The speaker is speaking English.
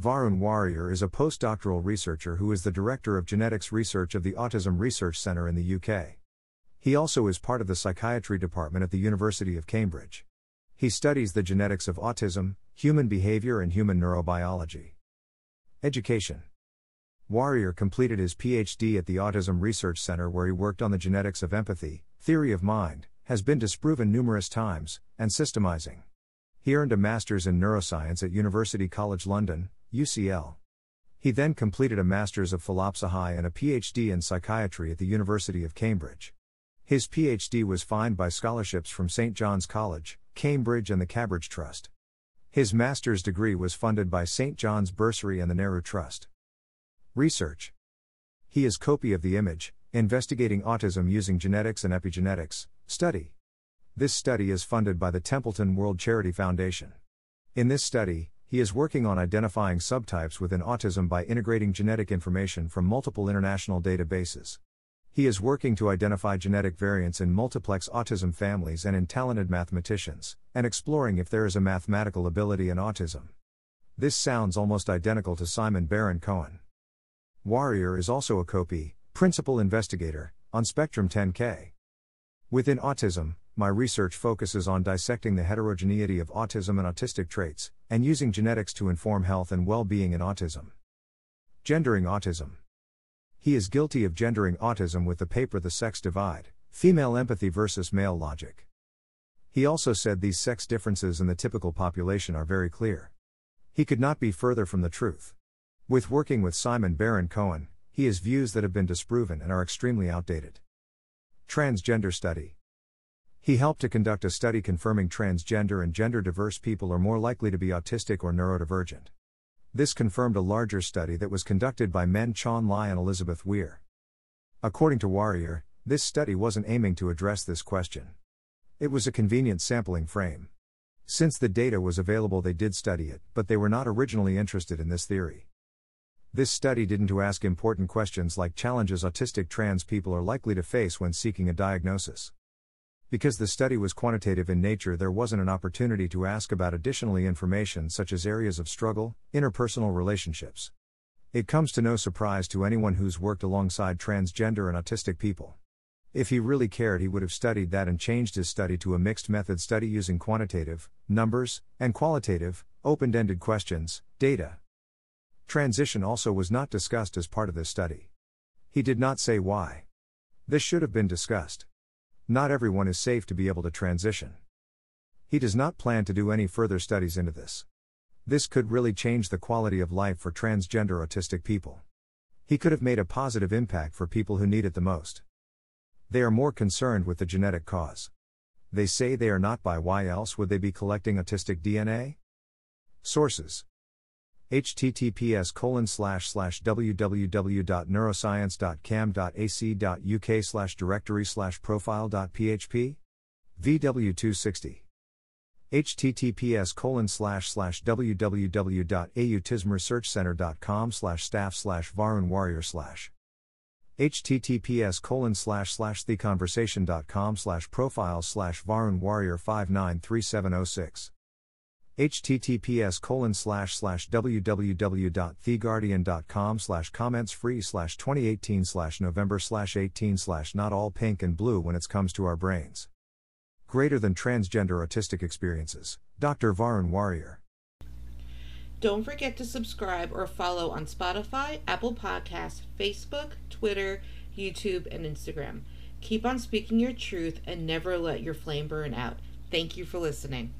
Varun Warrier is a postdoctoral researcher who is the director of genetics research of the Autism Research Centre in the UK. He also is part of the psychiatry department at the University of Cambridge. He studies the genetics of autism, human behaviour and human neurobiology. Education. Warrier completed his PhD at the Autism Research Centre, where he worked on the genetics of empathy, theory of mind, has been disproven numerous times, and systemising. He earned a master's in neuroscience at University College London, UCL. He then completed a Master's of Philosophy and a PhD in psychiatry at the University of Cambridge. His PhD was fined by scholarships from St. John's College, Cambridge and the Cambridge Trust. His master's degree was funded by St. John's Bursary and the Nehru Trust. Research. He is copy of the image, Investigating Autism Using Genetics and Epigenetics, study. This study is funded by the Templeton World Charity Foundation. In this study, he is working on identifying subtypes within autism by integrating genetic information from multiple international databases. He is working to identify genetic variants in multiplex autism families and in talented mathematicians, and exploring if there is a mathematical ability in autism. This sounds almost identical to Simon Baron-Cohen. Warrier is also a copy, principal investigator, on Spectrum 10K. Within autism, my research focuses on dissecting the heterogeneity of autism and autistic traits, and using genetics to inform health and well-being in autism. Gendering autism. He is guilty of gendering autism with the paper The Sex Divide, Female Empathy versus Male Logic. He also said these sex differences in the typical population are very clear. He could not be further from the truth. With working with Simon Baron-Cohen, he has views that have been disproven and are extremely outdated. Transgender study. He helped to conduct a study confirming transgender and gender-diverse people are more likely to be autistic or neurodivergent. This confirmed a larger study that was conducted by Men Chon Lai and Elizabeth Weir. According to Warrior, this study wasn't aiming to address this question. It was a convenient sampling frame. Since the data was available, they did study it, but they were not originally interested in this theory. This study didn't ask important questions like challenges autistic trans people are likely to face when seeking a diagnosis. Because the study was quantitative in nature, there wasn't an opportunity to ask about additional information such as areas of struggle, interpersonal relationships. It comes to no surprise to anyone who's worked alongside transgender and autistic people. If he really cared, he would have studied that and changed his study to a mixed method study using quantitative, numbers, and qualitative, open-ended questions, data. Transition also was not discussed as part of this study. He did not say why. This should have been discussed. Not everyone is safe to be able to transition. He does not plan to do any further studies into this. This could really change the quality of life for transgender autistic people. He could have made a positive impact for people who need it the most. They are more concerned with the genetic cause. They say they are not, by why else would they be collecting autistic DNA? Sources. https://www.neuroscience.cam.ac.uk/directory/profile.php? VW260. https://www.autismresearchcenter.com/staff/varunwarrior/ https://theconversation.com/profile/varunwarrior593706 https://www.theguardian.com/comments-free/2018/November/18/not all pink and blue when it comes to our brains. Greater than transgender autistic experiences, Dr. Varun Warrier. Don't forget to subscribe or follow on Spotify, Apple Podcasts, Facebook, Twitter, YouTube, and Instagram. Keep on speaking your truth and never let your flame burn out. Thank you for listening.